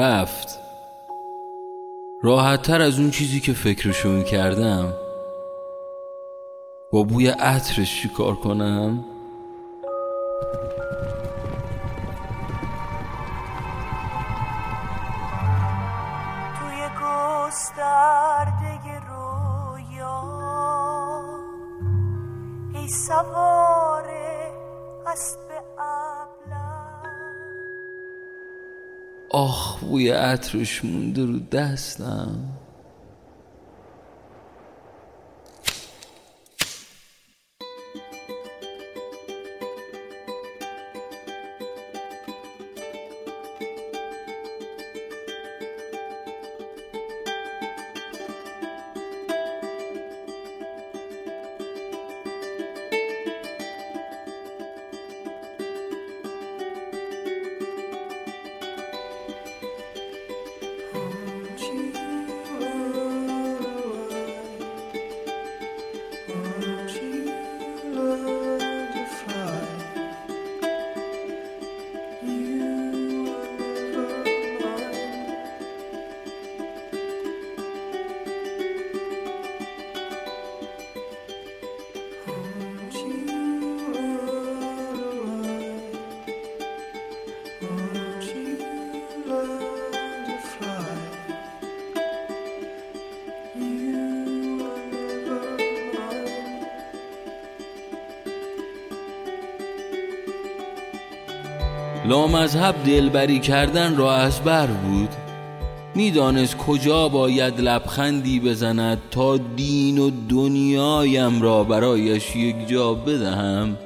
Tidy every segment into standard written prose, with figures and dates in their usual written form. رفت. راحت تر از اون چیزی که فکرشو میکردم. با بوی عطرش چی کار کنم؟ توی گستردگی رویا ای سوار اسب ابله. آخ بوی عطرش مونده رو دستم. لامذهب دلبری کردن را از بر بود. میدانست کجا باید لبخندی بزند تا دین و دنیایم را برایش یک جا بدهم.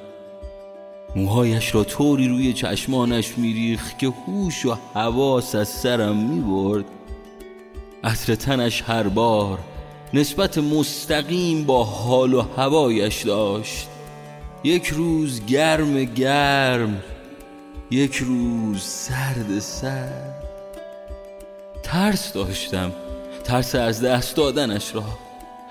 موهایش را طوری روی چشمانش میریخت که هوش و حواس از سرم میبرد. عطر تنش هر بار نسبت مستقیم با حال و هوایش داشت. یک روز گرم گرم، یک روز سرد سرد. ترس داشتم، ترس از دست دادنش را.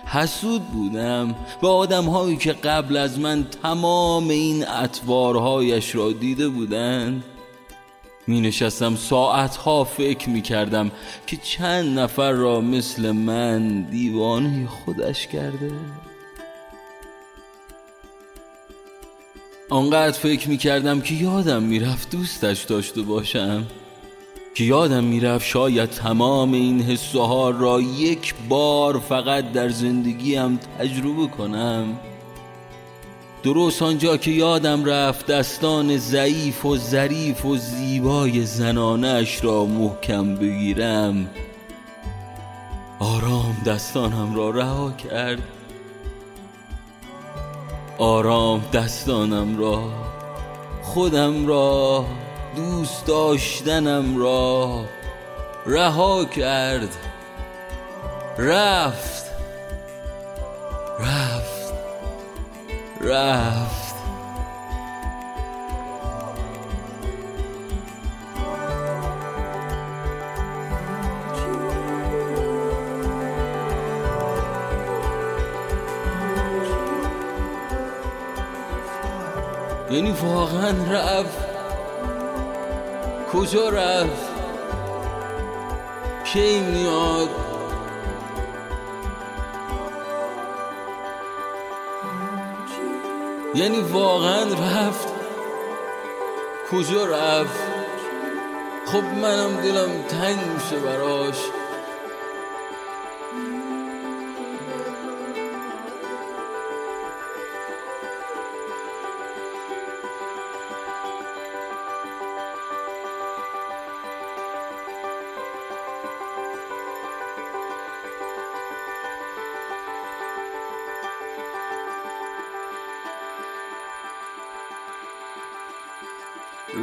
حسود بودم به آدم هایی که قبل از من تمام این اطوارهایش را دیده بودند. می نشستم ساعتها فکر می کردم که چند نفر را مثل من دیوانه خودش کرده. آنقدر فکر میکردم که یادم میرفت دوستش داشته باشم، که یادم میرفت شاید تمام این حس‌ها را یک بار فقط در زندگیم تجربه کنم. درست آنجا که یادم رفت دستان ضعیف و ظریف و زیبای زنانش را محکم بگیرم، آرام دستانم را رها کرد. آرام دستانم را، خودم را، دوست داشتنم را رها کرد. رفت رفت رفت. یعنی واقعا رفت. کجا رفت؟ کی میاد؟ یعنی واقعا رفت. کجا رفت؟ خب منم دلم تنگ میشه براش.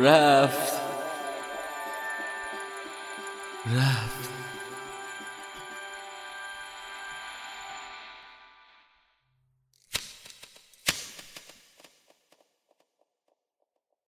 رفت رفت.